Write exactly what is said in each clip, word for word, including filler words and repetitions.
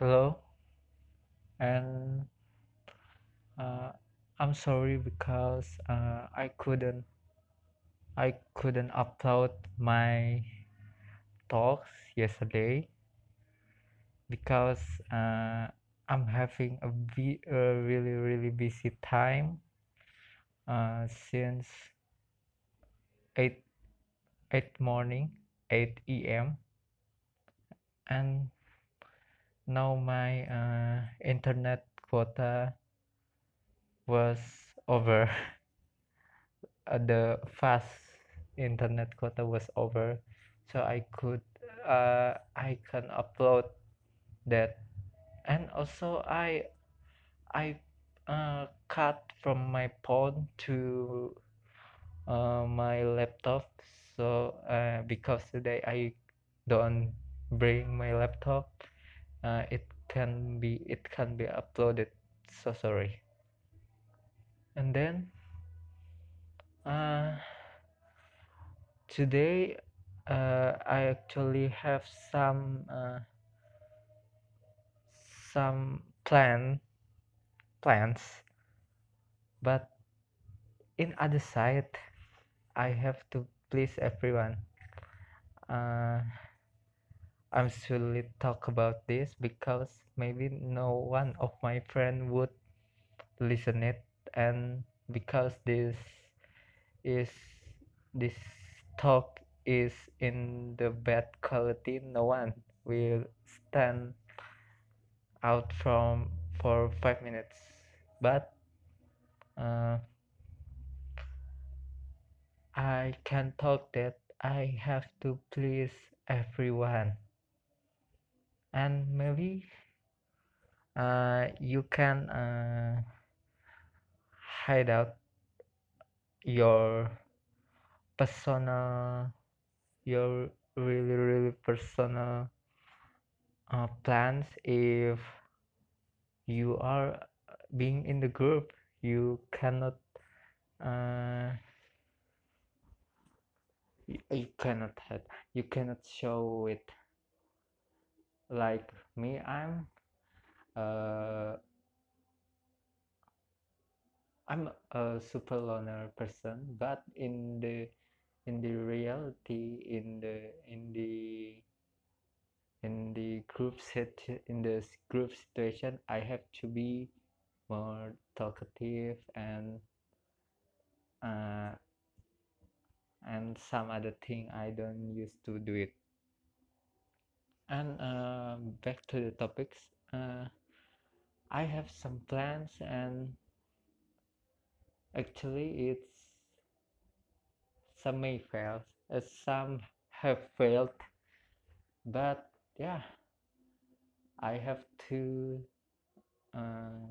Hello, and uh, I'm sorry because uh, I couldn't I couldn't upload my talks yesterday because uh, I'm having a, bu- a really really busy time uh, since eight eight morning eight a m and now my uh, internet quota was over. Uh, the fast internet quota was over, so I could uh, I can upload that, and also I I uh, cut from my phone to uh, my laptop. So uh, because today I don't bring my laptop, uh, it can be it can be uploaded. So sorry. And then uh, today uh, I actually have some uh, some plan plans, but in other side I have to please everyone. uh, I'm surely talk about this because maybe no one of my friend would listen it, and because this is this talk is in the bad quality, no one will stand out from for five minutes. But uh, I can talk that I have to please everyone, and maybe uh, you can uh, hide out your personal your really really personal uh, plans. If you are being in the group, you cannot uh, y- you cannot hide, you cannot show it. Like me, i'm uh i'm a super loner person, but in the in the reality, in the in the in the group set in the s- group situation, I have to be more talkative and uh, and some other thing I don't used to do it. And uh, back to the topics. uh, I have some plans, and actually it's some may fail, uh, some have failed, but yeah, I have to uh,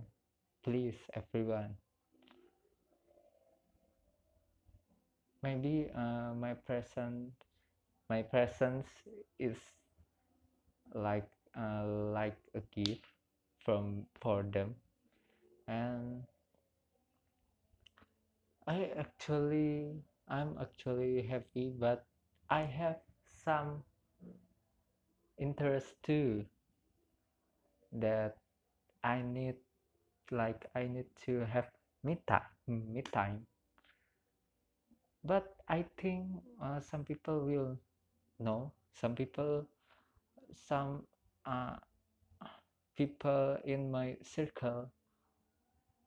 please everyone. Maybe uh, my present my presence is like uh, like a gift from for them, and I actually I'm actually happy, but I have some interest too that I need like I need to have me time me time. But I think uh, some people will know. Some people some uh, people in my circle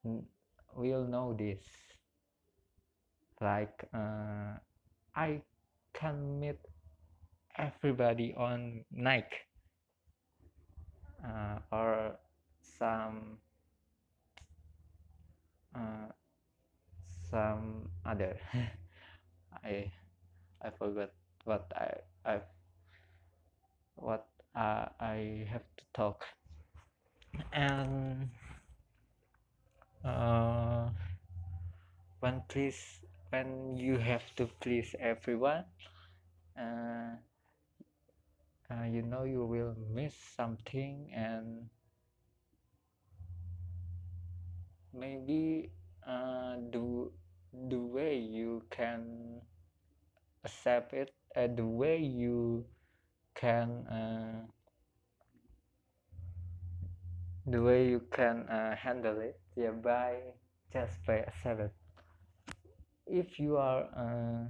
n- will know this. Like uh, I can meet everybody on Nike uh, or some uh, some other. I I forgot what I I what uh, I have to talk. And uh, when please when you have to please everyone, uh, uh, you know you will miss something, and maybe uh, do the way you can accept it, uh, the way you can uh, the way you can uh, handle it, yeah, by just by accept it. If you are uh,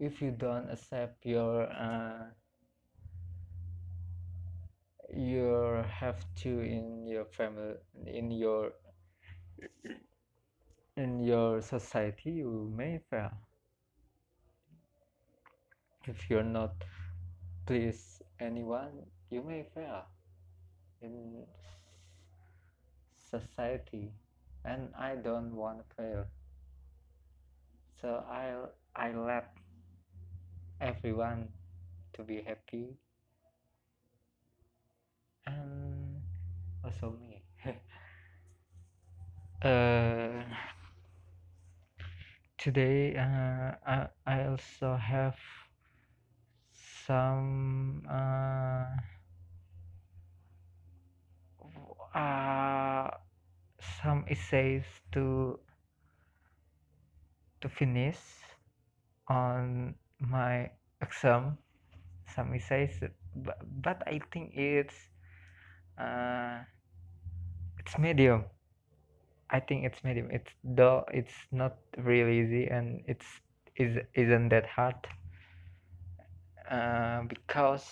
if you don't accept your uh, you have to in your family, in your in your society, you may fail if you're not please anyone. You may fail in society, and I don't want to fail, so I I let everyone to be happy, and also me. uh, today uh, I I also have some uh, uh, some essays to to finish on my exam, some essays, but, but I think it's uh, it's medium. I think it's medium. It's though it's not really easy, and it's is isn't that hard. Uh, because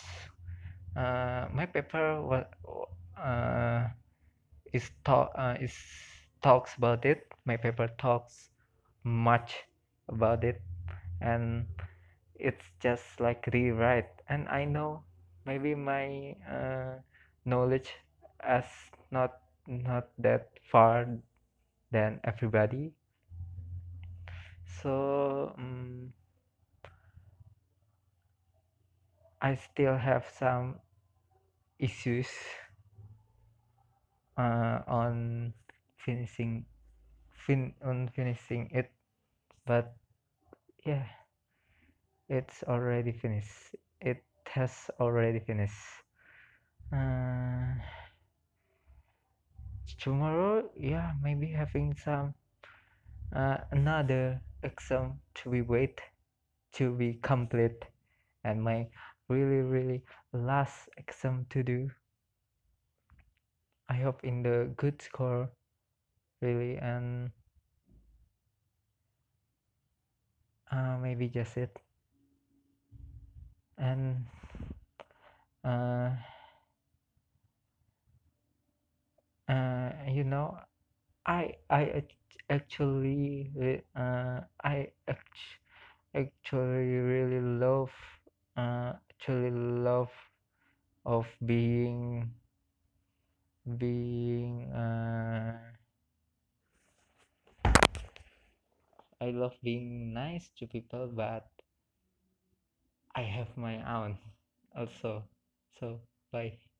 uh, my paper was uh, is talk uh, is talks about it. My paper talks much about it, and it's just like rewrite. And I know maybe my uh, knowledge is not not that far than everybody. So. Um, I still have some issues uh, on finishing fin on finishing it, but yeah, it's already finished. It has already finished. Uh, tomorrow, yeah, maybe having some uh, another exam to be wait to be complete, and my really really last exam to do. I hope in the good score really, and uh, maybe just it, and uh, uh, you know I I actually uh, I actually really love Uh, actually love of being being uh, I love being nice to people, but I have my own also, so bye.